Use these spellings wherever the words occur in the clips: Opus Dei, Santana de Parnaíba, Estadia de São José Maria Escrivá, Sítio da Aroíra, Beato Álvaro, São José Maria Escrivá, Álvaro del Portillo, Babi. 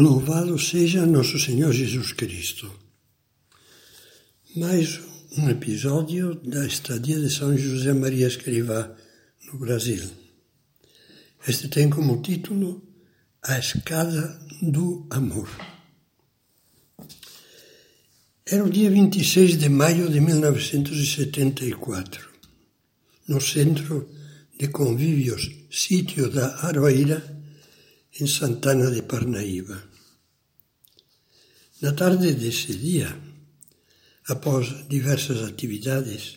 Louvado seja Nosso Senhor Jesus Cristo. Mais um episódio da Estadia de São José Maria Escrivá, no Brasil. Este tem como título A Escada do Amor. Era o dia 26 de maio de 1974. No centro de convívios Sítio da Aroíra, em Santana de Parnaíba. Na tarde desse dia, após diversas atividades,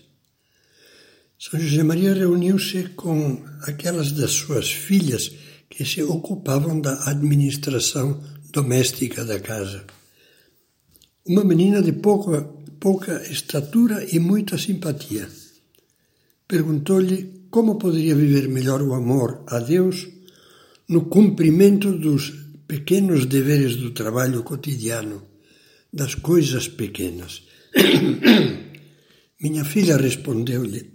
São José Maria reuniu-se com aquelas das suas filhas que se ocupavam da administração doméstica da casa. Uma menina de pouca estatura e muita simpatia. Perguntou-lhe como poderia viver melhor o amor a Deus no cumprimento dos pequenos deveres do trabalho cotidiano, das coisas pequenas. Minha filha respondeu-lhe: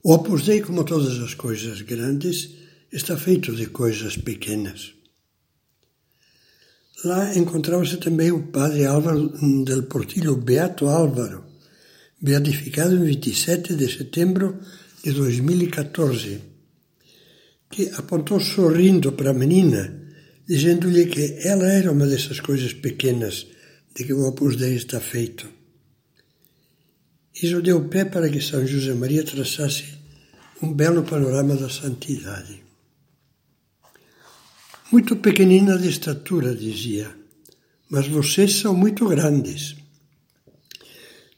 o Opus Dei, como todas as coisas grandes, está feito de coisas pequenas. Lá encontrava-se também o padre Álvaro del Portillo, Beato Álvaro, beatificado em 27 de setembro de 2014, que apontou sorrindo para a menina, dizendo-lhe que ela era uma dessas coisas pequenas de que o Opus Dei está feito. Isso deu pé para que São José Maria traçasse um belo panorama da santidade. Muito pequenina de estatura, dizia, mas vocês são muito grandes.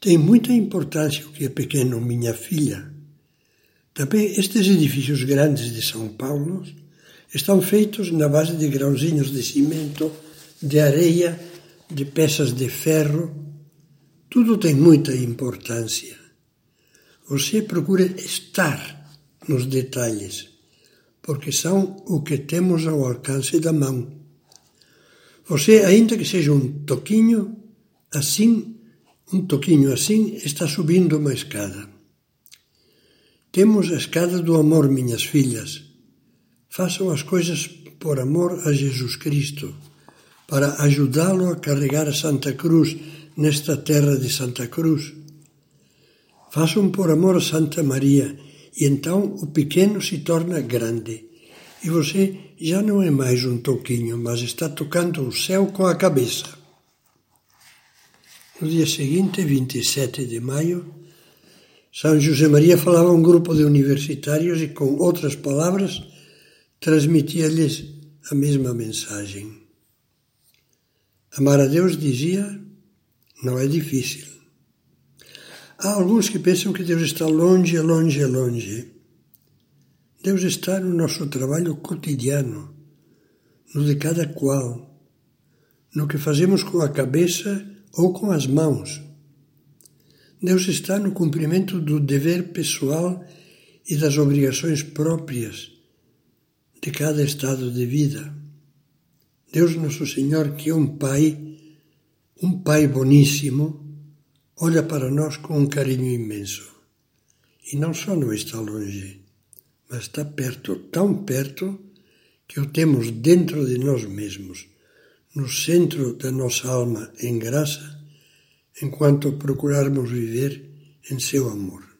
Tem muita importância o que é pequeno, minha filha. Também estes edifícios grandes de São Paulo estão feitos na base de grauzinhos de cimento, de areia, de peças de ferro. Tudo tem muita importância. Você procura estar nos detalhes, porque são o que temos ao alcance da mão. Você, ainda que seja um toquinho assim, está subindo uma escada. Temos a escada do amor, minhas filhas. Façam as coisas por amor a Jesus Cristo, para ajudá-lo a carregar a Santa Cruz nesta terra de Santa Cruz. Façam por amor a Santa Maria, e então o pequeno se torna grande. E você já não é mais um toquinho, mas está tocando o céu com a cabeça. No dia seguinte, 27 de maio, São José Maria falava a um grupo de universitários e, com outras palavras, transmitia-lhes a mesma mensagem. Amar a Deus, dizia, não é difícil. Há alguns que pensam que Deus está longe. Deus está no nosso trabalho cotidiano, no de cada qual, no que fazemos com a cabeça ou com as mãos. Deus está no cumprimento do dever pessoal e das obrigações próprias de cada estado de vida. Deus Nosso Senhor, que é um Pai boníssimo, olha para nós com um carinho imenso. E não só não está longe, mas está perto, tão perto, que o temos dentro de nós mesmos, no centro da nossa alma em graça, enquanto procurarmos viver em seu amor.